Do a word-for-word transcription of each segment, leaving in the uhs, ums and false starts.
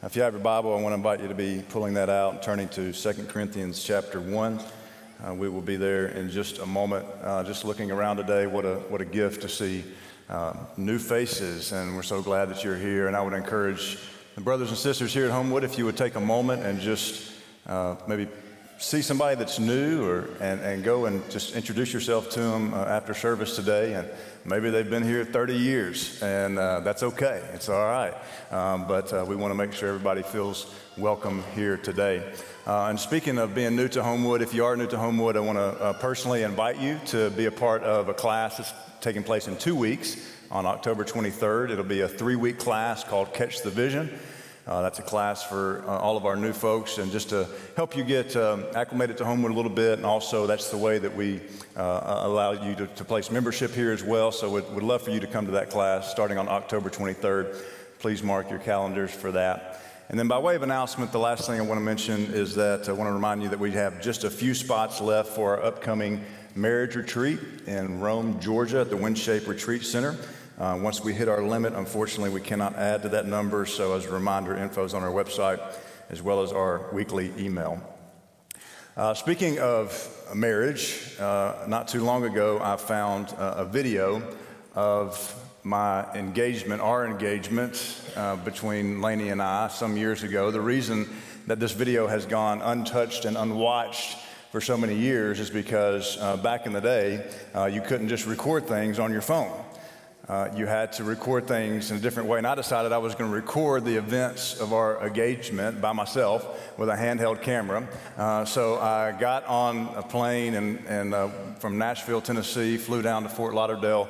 If you have your Bible, I want to invite you to be pulling that out and turning to Second Corinthians chapter one. Uh, we will be there in just a moment. Uh, just looking around today, what a what a gift to see uh, new faces, and we're so glad that you're here. And I would encourage the brothers and sisters here at Homewood, if you would take a moment and just uh, maybe see somebody that's new, or and, and go and just introduce yourself to them uh, after service today. And maybe they've been here thirty years, and uh, that's okay. It's all right. Um, but uh, we want to make sure everybody feels welcome here today. Uh, and speaking of being new to Homewood, if you are new to Homewood, I want to uh, personally invite you to be a part of a class that's taking place in two weeks on October twenty-third. It'll be a three-week class called Catch the Vision. Uh, that's a class for uh, all of our new folks, and just to help you get um, acclimated to Homewood a little bit, and also that's the way that we uh, allow you to, to place membership here as well. So we'd, we'd love for you to come to that class starting on October twenty-third. Please mark your calendars for that. And then by way of announcement, the last thing I want to mention is that I want to remind you that we have just a few spots left for our upcoming marriage retreat in Rome, Georgia at the Windshape Retreat Center. Uh, once we hit our limit, unfortunately, we cannot add to that number. So as a reminder, info is on our website as well as our weekly email. Uh, speaking of marriage, uh, not too long ago, I found uh, a video of my engagement, our engagement uh, between Lainey and I some years ago. The reason that this video has gone untouched and unwatched for so many years is because uh, back in the day, uh, you couldn't just record things on your phone. Uh, you had to record things in a different way, and I decided I was going to record the events of our engagement by myself with a handheld camera. Uh, so I got on a plane and, and uh, from Nashville, Tennessee, flew down to Fort Lauderdale,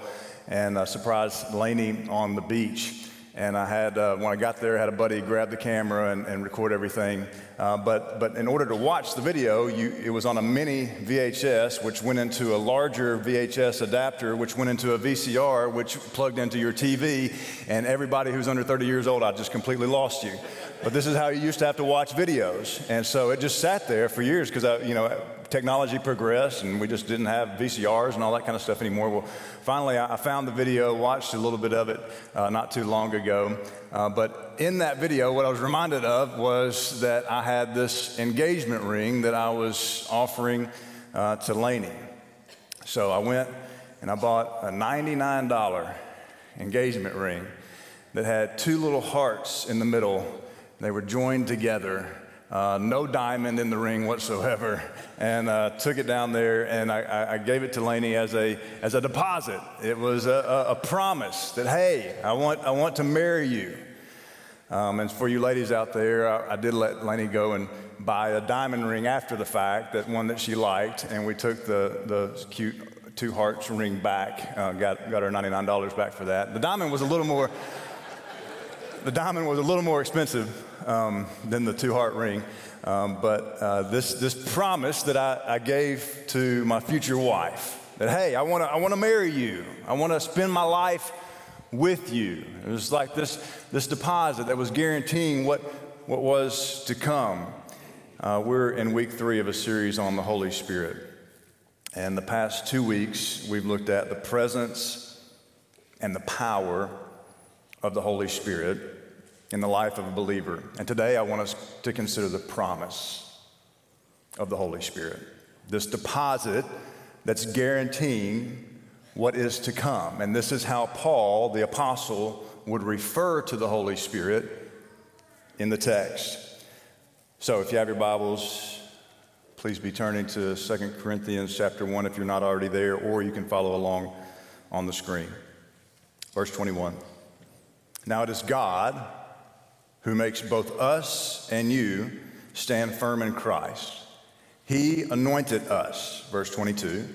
and uh, surprised Lainey on the beach. And I had, uh, when I got there, I had a buddy grab the camera and, and record everything. Uh, but but in order to watch the video, you, it was on a mini V H S, which went into a larger V H S adapter, which went into a V C R, which plugged into your T V. And everybody who's under thirty years old, I just completely lost you. But this is how you used to have to watch videos. And so it just sat there for years because, you know, technology progressed, and we just didn't have V C Rs and all that kind of stuff anymore. Well, finally, I found the video, watched a little bit of it uh, not too long ago. Uh, but in that video, what I was reminded of was that I had this engagement ring that I was offering uh, to Lainey. So I went and I bought a ninety-nine dollar engagement ring that had two little hearts in the middle. They were joined together. Uh, no diamond in the ring whatsoever, and uh, took it down there, and I, I gave it to Lainey as a as a deposit. It was a, a, a promise that, hey, I want I want to marry you. Um, and for you ladies out there, I, I did let Lainey go and buy a diamond ring after the fact, that one that she liked, and we took the the cute two hearts ring back. Uh, got got her ninety-nine dollars back for that. The diamond was a little more. The diamond was a little more expensive um, than the two-heart ring, um, but uh, this this promise that I, I gave to my future wife that, hey, I want to I want to marry you, I want to spend my life with you. It was like this this deposit that was guaranteeing what what was to come. Uh, we're in week three of a series on the Holy Spirit, and the past two weeks we've looked at the presence and the power of the Holy Spirit in the life of a believer. And today I want us to consider the promise of the Holy Spirit, this deposit that's guaranteeing what is to come. And this is how Paul, the apostle, would refer to the Holy Spirit in the text. So if you have your Bibles, please be turning to Second Corinthians chapter one if you're not already there, or you can follow along on the screen. Verse twenty-one. Now it is God who makes both us and you stand firm in Christ. He anointed us, verse twenty-two,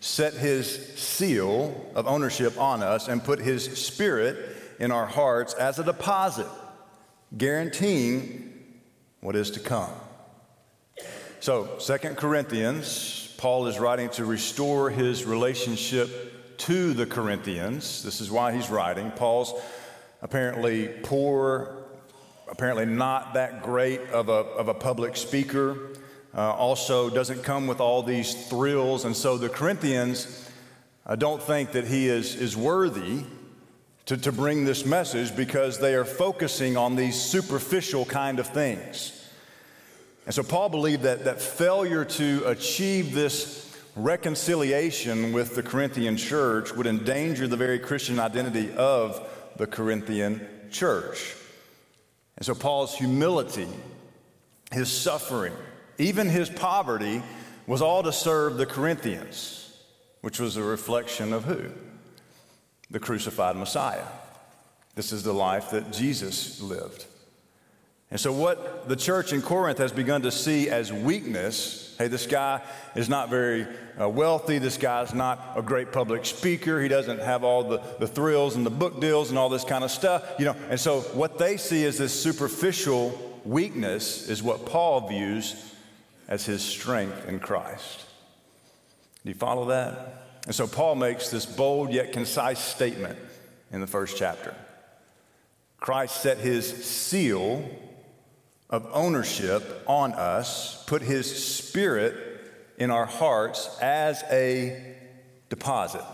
set his seal of ownership on us, and put his spirit in our hearts as a deposit, guaranteeing what is to come. So Second Corinthians, Paul is writing to restore his relationship to the Corinthians. This is why he's writing. Paul's apparently poor, apparently not that great of a, of a public speaker, uh, also doesn't come with all these thrills. And so the Corinthians uh, don't think that he is, is worthy to, to bring this message because they are focusing on these superficial kind of things. And so Paul believed that, that failure to achieve this reconciliation with the Corinthian church would endanger the very Christian identity of the Corinthian church. And so Paul's humility, his suffering, even his poverty was all to serve the Corinthians, which was a reflection of who? The crucified Messiah. This is the life that Jesus lived. And so what the church in Corinth has begun to see as weakness, hey, this guy is not very uh, wealthy, this guy's not a great public speaker, he doesn't have all the, the thrills and the book deals and all this kind of stuff, you know. And so what they see as this superficial weakness is what Paul views as his strength in Christ. Do you follow that? And so Paul makes this bold yet concise statement in the first chapter. Christ set his seal of ownership on us, put his spirit in our hearts as a deposit.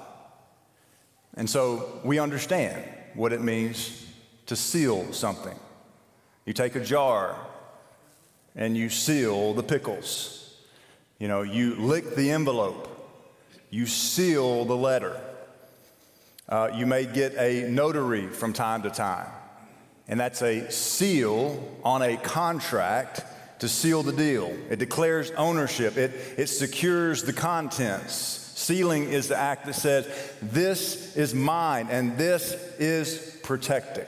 And so we understand what it means to seal something. You take a jar and you seal the pickles. You know, you lick the envelope. You seal the letter. Uh, you may get a notary from time to time. And that's a seal on a contract to seal the deal. It declares ownership. It, it secures the contents. Sealing is the act that says, this is mine and this is protected.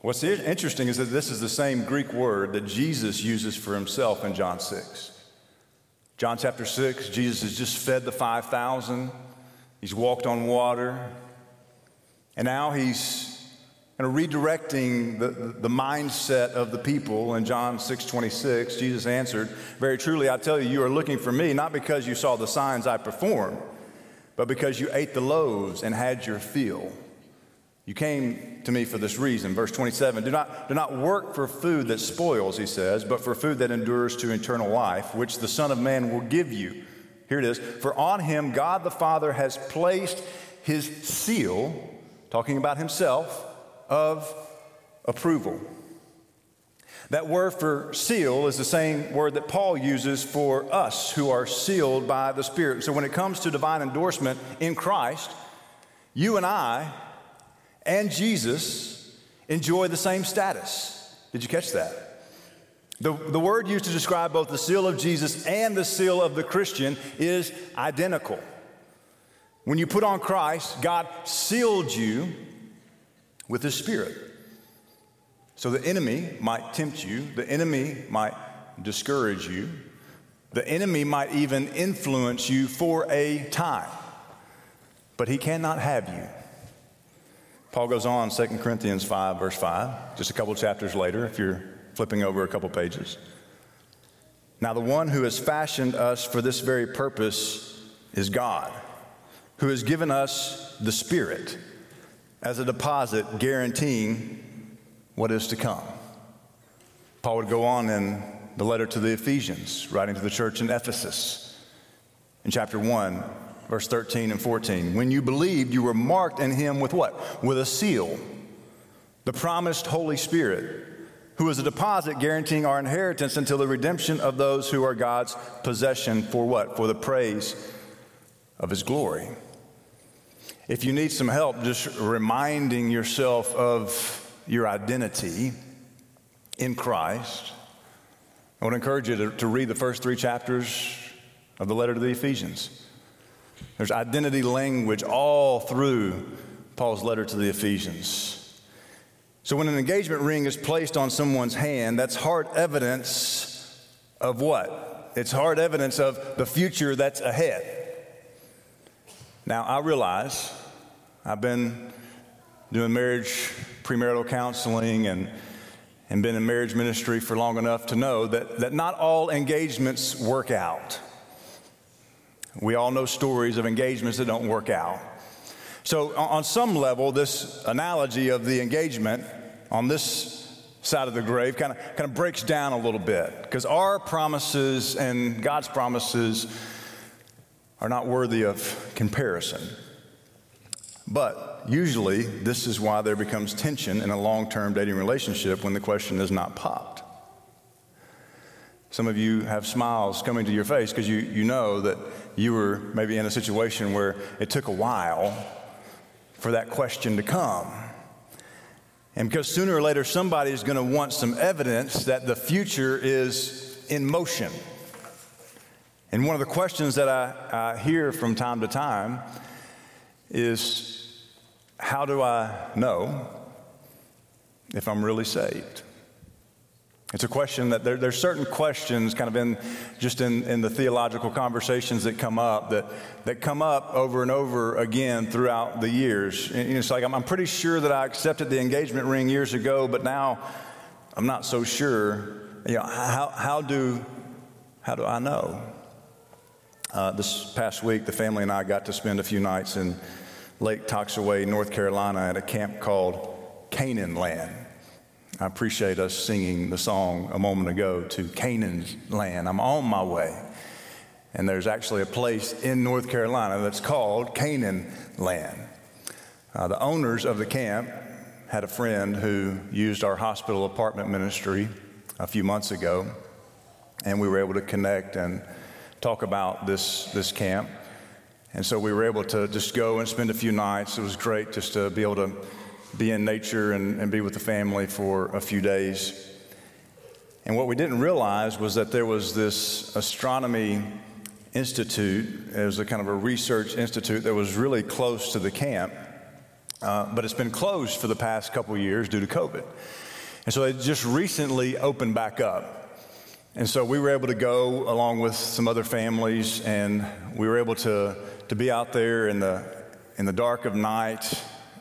What's interesting is that this is the same Greek word that Jesus uses for himself in John six. John chapter six, Jesus has just fed the five thousand. He's walked on water. And now he's and redirecting the, the mindset of the people. In John six twenty-six, Jesus answered, "Very truly, I tell you, you are looking for me, not because you saw the signs I performed, but because you ate the loaves and had your fill. You came to me for this reason." Verse twenty-seven, do not, do not work for food that spoils, he says, but for food that endures to eternal life, which the Son of Man will give you. Here it is. For on him God the Father has placed his seal, talking about himself, of approval. That word for seal is the same word that Paul uses for us who are sealed by the Spirit. So when it comes to divine endorsement in Christ, you and I and Jesus enjoy the same status. Did you catch that? The, the word used to describe both the seal of Jesus and the seal of the Christian is identical. When you put on Christ, God sealed you with his Spirit. So the enemy might tempt you. The enemy might discourage you. The enemy might even influence you for a time. But he cannot have you. Paul goes on, Second Corinthians five, verse five, just a couple chapters later, if you're flipping over a couple pages. Now the one who has fashioned us for this very purpose is God, who has given us the Spirit as a deposit guaranteeing what is to come. Paul would go on in the letter to the Ephesians, writing to the church in Ephesus, in chapter one, verse thirteen and fourteen. When you believed, you were marked in him with what? With a seal, the promised Holy Spirit, who is a deposit guaranteeing our inheritance until the redemption of those who are God's possession for what? For the praise of his glory. If you need some help just reminding yourself of your identity in Christ, I would encourage you to, to read the first three chapters of the letter to the Ephesians. There's identity language all through Paul's letter to the Ephesians. So when an engagement ring is placed on someone's hand, that's hard evidence of what? It's hard evidence of the future that's ahead. Now, I realize I've been doing marriage premarital counseling and, and been in marriage ministry for long enough to know that, that not all engagements work out. We all know stories of engagements that don't work out. So on some level, this analogy of the engagement on this side of the grave kind of kind of breaks down a little bit because our promises and God's promises are not worthy of comparison. But usually this is why there becomes tension in a long-term dating relationship when the question is not popped. Some of you have smiles coming to your face because you, you know that you were maybe in a situation where it took a while for that question to come. And because sooner or later somebody's going to want some evidence that the future is in motion. And one of the questions that I, I hear from time to time is, how do I know if I'm really saved? It's a question that there, there's certain questions kind of in just in, in the theological conversations that come up that, that come up over and over again throughout the years. And it's like, I'm, I'm pretty sure that I accepted the engagement ring years ago, but now I'm not so sure. You know, how, how do, how do I know? Uh, this past week, the family and I got to spend a few nights in Lake Toxaway, North Carolina, at a camp called Canaan Land. I appreciate us singing the song a moment ago, to Canaan Land. I'm on my way. And there's actually a place in North Carolina that's called Canaan Land. Uh, the owners of the camp had a friend who used our hospital apartment ministry a few months ago, and we were able to connect and talk about this this camp. And so we were able to just go and spend a few nights. It was great just to be able to be in nature and, and be with the family for a few days. And what we didn't realize was that there was this astronomy institute. It was a kind of a research institute that was really close to the camp, uh, but it's been closed for the past couple years due to COVID. And so it just recently opened back up. And so we were able to go along with some other families, and we were able to, to be out there in the in the dark of night,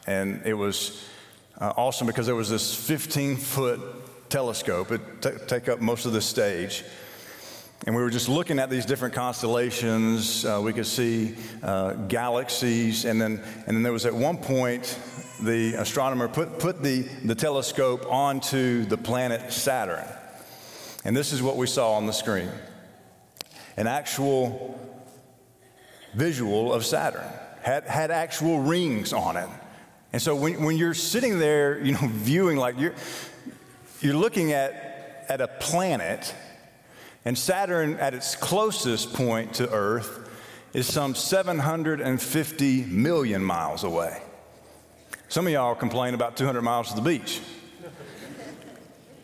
and it was uh, awesome because there was this fifteen-foot telescope. It t- take up most of the stage, and we were just looking at these different constellations. Uh, we could see uh, galaxies, and then and then there was at one point the astronomer put put the the telescope onto the planet Saturn. And this is what we saw on the screen, an actual visual of Saturn, had had actual rings on it. And so when, when you're sitting there, you know, viewing, like you're, you're looking at, at a planet, and Saturn at its closest point to Earth is some seven hundred fifty million miles away. Some of y'all complain about two hundred miles to the beach.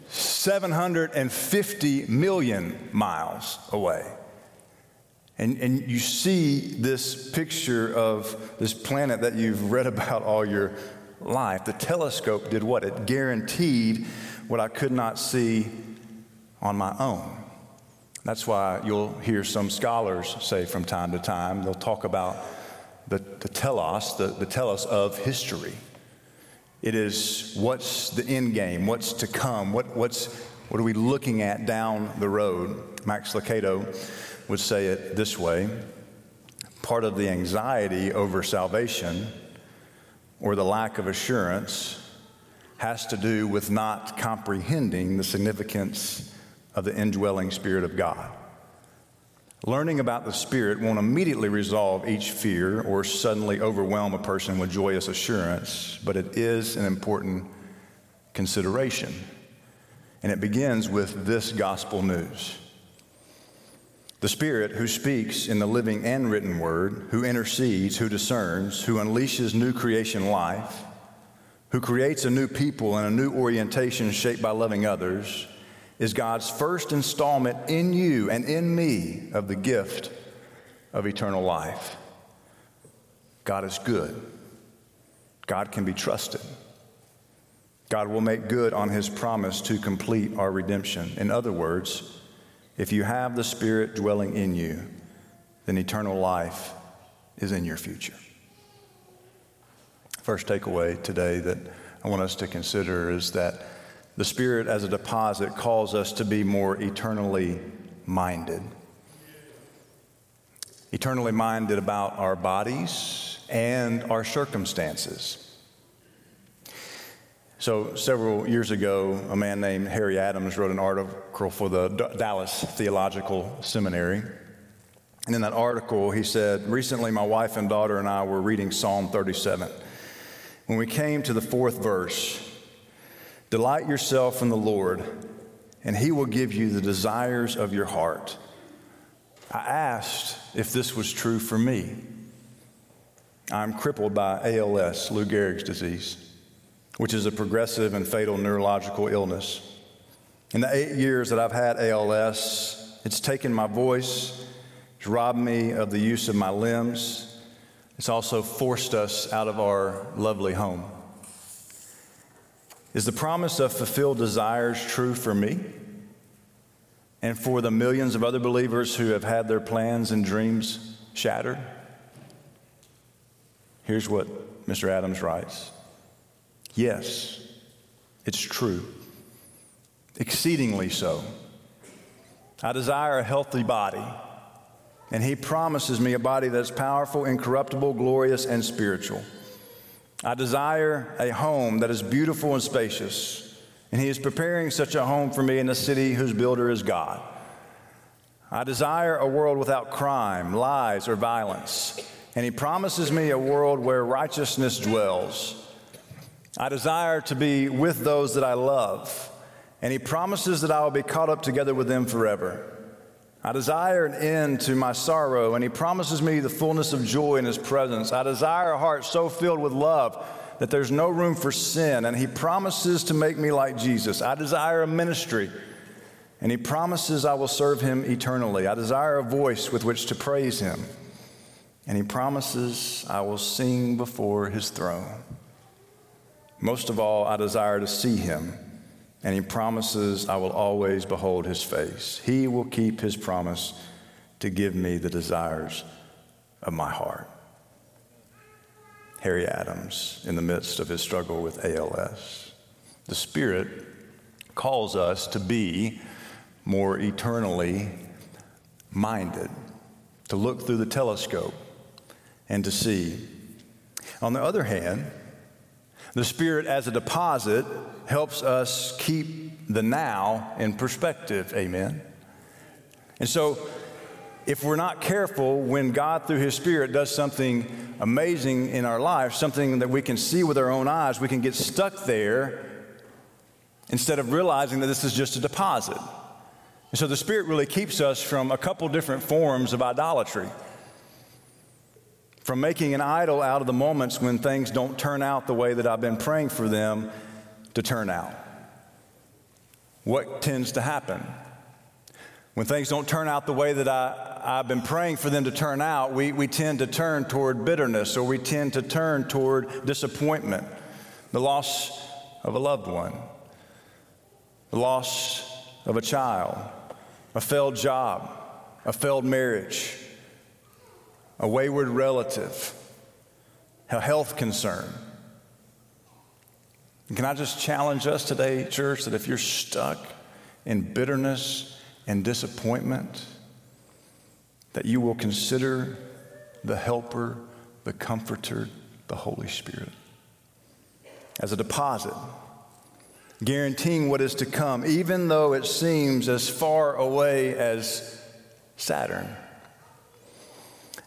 seven hundred fifty million miles away. And, and you see this picture of this planet that you've read about all your life. The telescope did what? It guaranteed what I could not see on my own. That's why you'll hear some scholars say from time to time, they'll talk about the, the telos, the, the telos of history. It is what's the end game, what's to come, what, what's, what are we looking at down the road? Max Licato would say it this way: part of the anxiety over salvation, or the lack of assurance, has to do with not comprehending the significance of the indwelling Spirit of God. Learning about the Spirit won't immediately resolve each fear or suddenly overwhelm a person with joyous assurance, but it is an important consideration. And it begins with this gospel news. The Spirit who speaks in the living and written Word, who intercedes, who discerns, who unleashes new creation life, who creates a new people and a new orientation shaped by loving others, is God's first installment in you and in me of the gift of eternal life. God is good. God can be trusted. God will make good on His promise to complete our redemption. In other words, if you have the Spirit dwelling in you, then eternal life is in your future. First takeaway today that I want us to consider is that the Spirit as a deposit calls us to be more eternally minded. Eternally minded about our bodies and our circumstances. So several years ago, a man named Harry Adams wrote an article for the D- Dallas Theological Seminary. And in that article, he said, recently my wife and daughter and I were reading Psalm thirty-seven. When we came to the fourth verse, delight yourself in the Lord, and he will give you the desires of your heart. I asked if this was true for me. I'm crippled by A L S, Lou Gehrig's disease, which is a progressive and fatal neurological illness. In the eight years that I've had A L S, it's taken my voice, it's robbed me of the use of my limbs. It's also forced us out of our lovely home. Is the promise of fulfilled desires true for me and for the millions of other believers who have had their plans and dreams shattered? Here's what Mister Adams writes. Yes, it's true. Exceedingly so. I desire a healthy body, and he promises me a body that's powerful, incorruptible, glorious, and spiritual. I desire a home that is beautiful and spacious, and he is preparing such a home for me in a city whose builder is God. I desire a world without crime, lies, or violence, and he promises me a world where righteousness dwells. I desire to be with those that I love, and he promises that I will be caught up together with them forever. I desire an end to my sorrow, and he promises me the fullness of joy in his presence. I desire a heart so filled with love that there's no room for sin, and he promises to make me like Jesus. I desire a ministry, and he promises I will serve him eternally. I desire a voice with which to praise him, and he promises I will sing before his throne. Most of all, I desire to see him, and he promises I will always behold his face. He will keep his promise to give me the desires of my heart. Harry Adams, in the midst of his struggle with A L S. The Spirit calls us to be more eternally minded, to look through the telescope and to see. On the other hand, the Spirit as a deposit helps us keep the now in perspective, amen? And so if we're not careful, when God through his Spirit does something amazing in our life, something that we can see with our own eyes, we can get stuck there instead of realizing that this is just a deposit. And so the Spirit really keeps us from a couple different forms of idolatry, from making an idol out of the moments when things don't turn out the way that I've been praying for them to turn out. What tends to happen? When things don't turn out the way that I, I've been praying for them to turn out, we, we tend to turn toward bitterness, or we tend to turn toward disappointment, the loss of a loved one, the loss of a child, a failed job, a failed marriage, a wayward relative, a health concern. And can I just challenge us today, church, that if you're stuck in bitterness and disappointment, that you will consider the helper, the comforter, the Holy Spirit as a deposit, guaranteeing what is to come, even though it seems as far away as Saturn.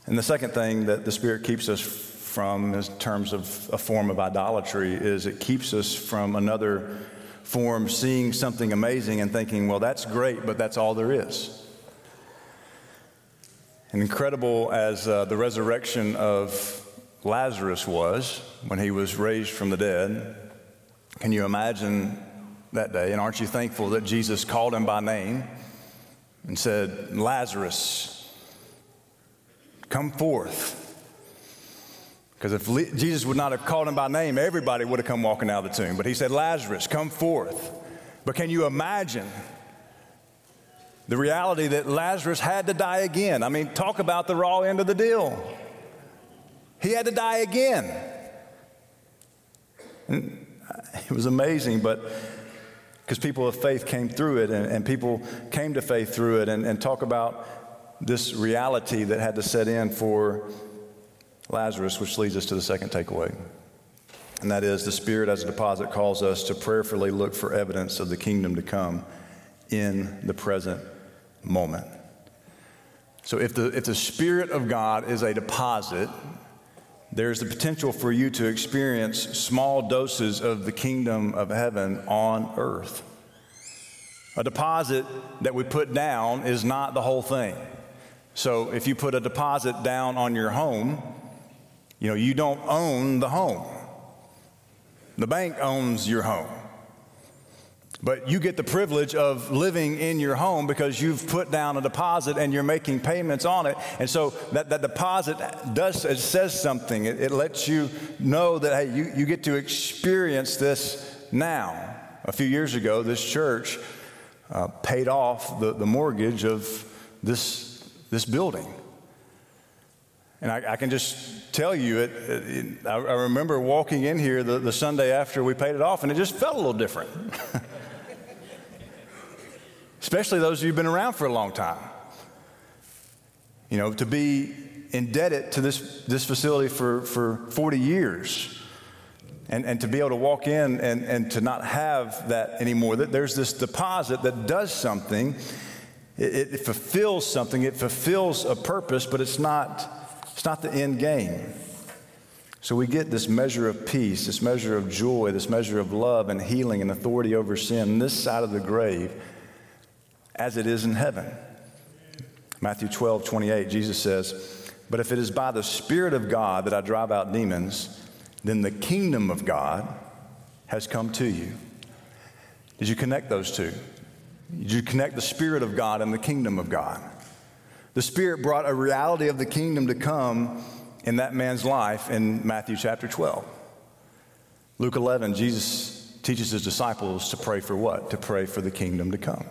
And the second thing that the Spirit keeps us from in terms of a form of idolatry is it keeps us from another form, seeing something amazing and thinking, well, that's great, but that's all there is. And incredible as uh, the resurrection of Lazarus was when he was raised from the dead, can you imagine that day? And aren't you thankful that Jesus called him by name and said, Lazarus, come forth. Because if Le- Jesus would not have called him by name, everybody would have come walking out of the tomb. But he said, Lazarus, come forth. But can you imagine the reality that Lazarus had to die again? I mean, talk about the raw end of the deal. He had to die again. And it was amazing, but because people of faith came through it, and, and people came to faith through it, and, and talk about this reality that had to set in for Lazarus, which leads us to the second takeaway. And that is, the Spirit as a deposit calls us to prayerfully look for evidence of the kingdom to come in the present moment. So if the if the Spirit of God is a deposit, there's the potential for you to experience small doses of the kingdom of heaven on earth. A deposit that we put down is not the whole thing. So if you put a deposit down on your home, you know, you don't own the home. The bank owns your home. But you get the privilege of living in your home because you've put down a deposit and you're making payments on it. And so that, that deposit does, it says something. It, it lets you know that, hey, you, you get to experience this now. A few years ago, this church uh, paid off the, the mortgage of this, this building. And I, I can just tell you, it, it, I, I remember walking in here the, the Sunday after we paid it off, and it just felt a little different. Especially those of you who've been around for a long time. You know, to be indebted to this, this facility for, for forty years and, and to be able to walk in and, and to not have that anymore. There's this deposit that does something. It, it fulfills something. It fulfills a purpose, but it's not... It's not the end game. So we get this measure of peace, this measure of joy, this measure of love and healing and authority over sin, this side of the grave, as it is in heaven. Matthew twelve twenty-eight, Jesus says, "But if it is by the Spirit of God that I drive out demons, then the kingdom of God has come to you." Did you connect those two? Did you connect the Spirit of God and the kingdom of God? The Spirit brought a reality of the kingdom to come in that man's life in Matthew chapter twelve. Luke eleven, Jesus teaches his disciples to pray for what? To pray for the kingdom to come.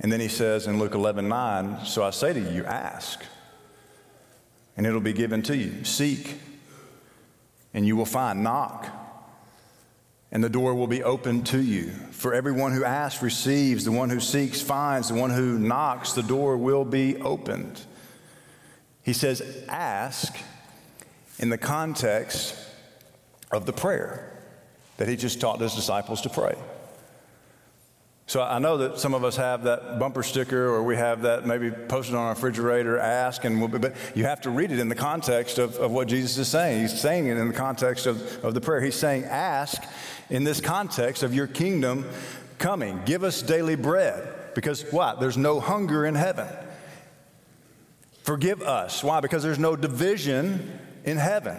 And then he says in Luke eleven nine, "So I say to you, ask, and it'll be given to you. Seek, and you will find. Knock, and the door will be opened to you. For everyone who asks receives, the one who seeks finds, the one who knocks, the door will be opened." He says ask in the context of the prayer that he just taught his disciples to pray. So I know that some of us have that bumper sticker, or we have that maybe posted on our refrigerator, ask, and we'll be, but you have to read it in the context of, of what Jesus is saying. He's saying it in the context of, of the prayer. He's saying, ask in this context of your kingdom coming. Give us daily bread, because what? There's no hunger in heaven. Forgive us. Why? Because there's no division in heaven.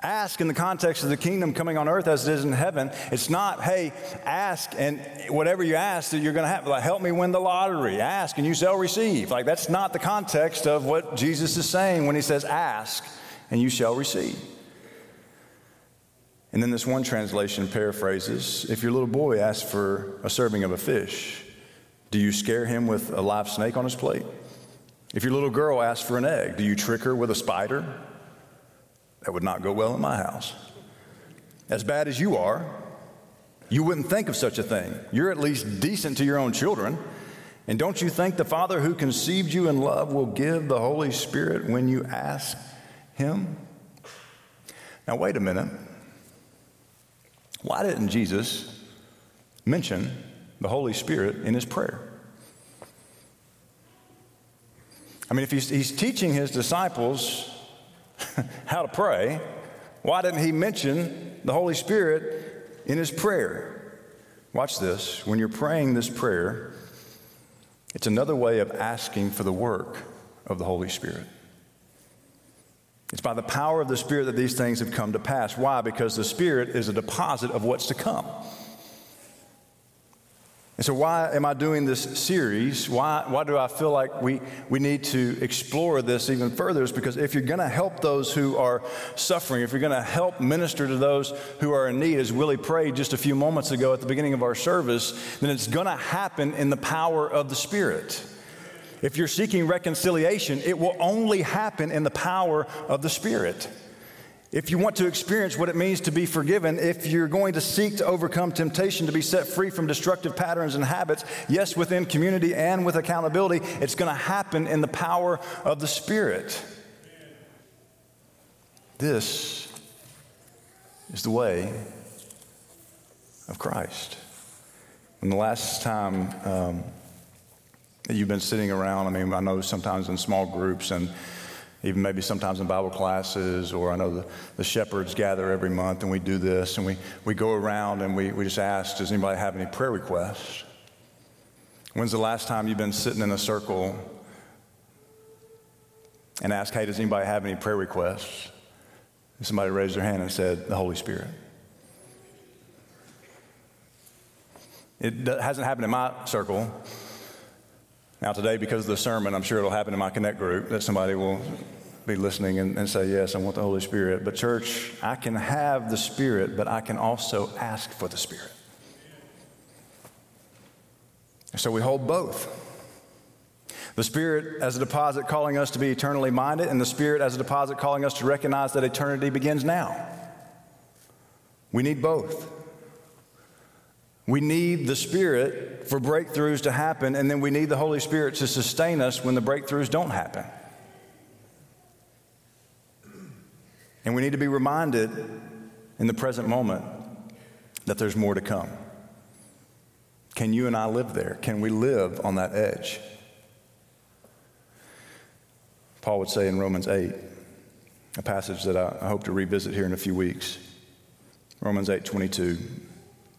Ask in the context of the kingdom coming on earth as it is in heaven. It's not, hey, ask, and whatever you ask that you're going to have, like, help me win the lottery. Ask and you shall receive. Like, that's not the context of what Jesus is saying when he says ask and you shall receive. And then this one translation paraphrases, "If your little boy asks for a serving of a fish, do you scare him with a live snake on his plate? If your little girl asks for an egg, do you trick her with a spider? That would not go well in my house. As bad as you are, you wouldn't think of such a thing. You're at least decent to your own children. And don't you think the Father who conceived you in love will give the Holy Spirit when you ask him?" Now, wait a minute. Why didn't Jesus mention the Holy Spirit in his prayer? I mean, if he's, he's teaching his disciples how to pray, why didn't he mention the Holy Spirit in his prayer? Watch this. When you're praying this prayer, it's another way of asking for the work of the Holy Spirit. It's by the power of the Spirit that these things have come to pass. Why? Because the Spirit is a deposit of what's to come. And so why am I doing this series? Why, why do I feel like we, we need to explore this even further? Is because if you're going to help those who are suffering, if you're going to help minister to those who are in need, as Willie prayed just a few moments ago at the beginning of our service, then it's going to happen in the power of the Spirit. If you're seeking reconciliation, it will only happen in the power of the Spirit. If you want to experience what it means to be forgiven, if you're going to seek to overcome temptation, to be set free from destructive patterns and habits, yes, within community and with accountability, it's going to happen in the power of the Spirit. This is the way of Christ. And the last time um, that you've been sitting around, I mean, I know sometimes in small groups and even maybe sometimes in Bible classes, or I know the, the shepherds gather every month and we do this, and we, we go around and we, we just ask, does anybody have any prayer requests? When's the last time you've been sitting in a circle and asked, hey, does anybody have any prayer requests? And somebody raised their hand and said, the Holy Spirit. It hasn't happened in my circle. Now today, because of the sermon, I'm sure it'll happen in my Connect group, that somebody will be listening and, and say, yes, I want the Holy Spirit. But church, I can have the Spirit, but I can also ask for the Spirit. So we hold both. The Spirit as a deposit calling us to be eternally minded, and the Spirit as a deposit calling us to recognize that eternity begins now. We need both. We need the Spirit for breakthroughs to happen, and then we need the Holy Spirit to sustain us when the breakthroughs don't happen. And we need to be reminded in the present moment that there's more to come. Can you and I live there? Can we live on that edge? Paul would say in Romans eight, a passage that I hope to revisit here in a few weeks, Romans eight twenty-two.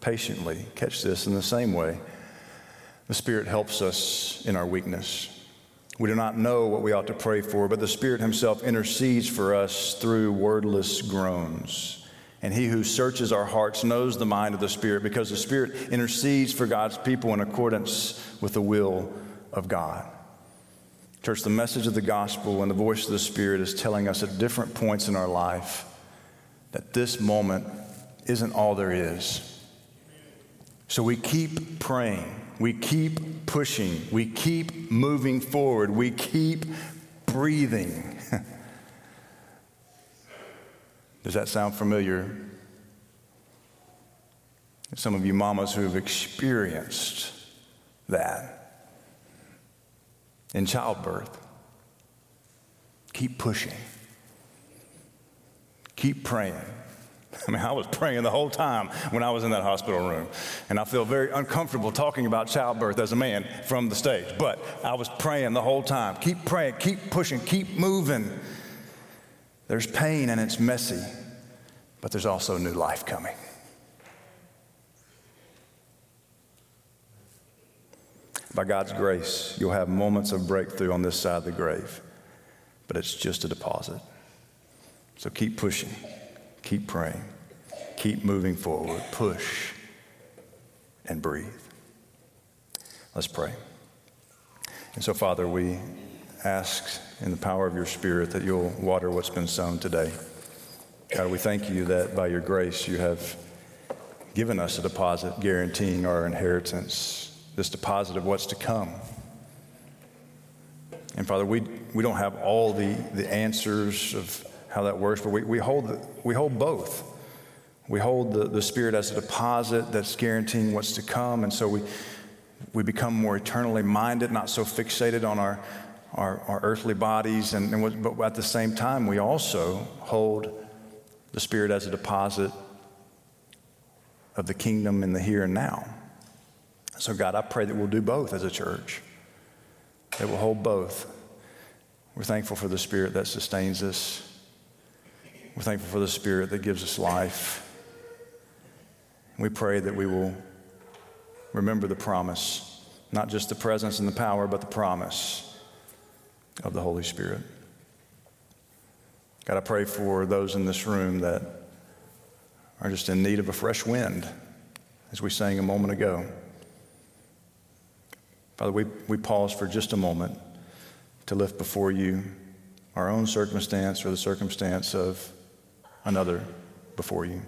patiently. Catch this. In the same way, the Spirit helps us in our weakness. We do not know what we ought to pray for, but the Spirit himself intercedes for us through wordless groans. And he who searches our hearts knows the mind of the Spirit, because the Spirit intercedes for God's people in accordance with the will of God. Church, the message of the gospel and the voice of the Spirit is telling us at different points in our life that this moment isn't all there is. So we keep praying, we keep pushing, we keep moving forward, we keep breathing. Does that sound familiar? Some of you mamas who have experienced that in childbirth, keep pushing, keep praying. I mean, I was praying the whole time when I was in that hospital room, and I feel very uncomfortable talking about childbirth as a man from the stage, but I was praying the whole time. Keep praying, keep pushing, keep moving. There's pain and it's messy, but there's also new life coming. By God's grace, you'll have moments of breakthrough on this side of the grave, but it's just a deposit. So keep pushing. Keep praying, keep moving forward, push, and breathe. Let's pray. And so, Father, we ask in the power of your Spirit that you'll water what's been sown today. God, we thank you that by your grace you have given us a deposit guaranteeing our inheritance, this deposit of what's to come. And, Father, we, we don't have all the, the answers of how that works, but we, we hold the, we hold both. We hold the, the Spirit as a deposit that's guaranteeing what's to come, and so we we become more eternally minded, not so fixated on our our, our earthly bodies, and, and what, but at the same time, we also hold the Spirit as a deposit of the kingdom in the here and now. So God, I pray that we'll do both as a church, that we'll hold both. We're thankful for the Spirit that sustains us. We're thankful for the Spirit that gives us life. We pray that we will remember the promise, not just the presence and the power, but the promise of the Holy Spirit. God, I pray for those in this room that are just in need of a fresh wind, as we sang a moment ago. Father, we, we pause for just a moment to lift before you our own circumstance or the circumstance of another before you.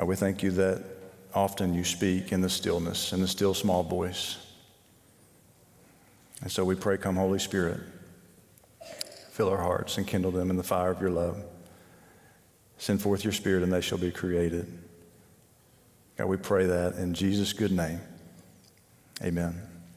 God, we thank you that often you speak in the stillness, in the still small voice. And so we pray, come Holy Spirit, fill our hearts and kindle them in the fire of your love. Send forth your Spirit and they shall be created. God, we pray that in Jesus' good name. Amen.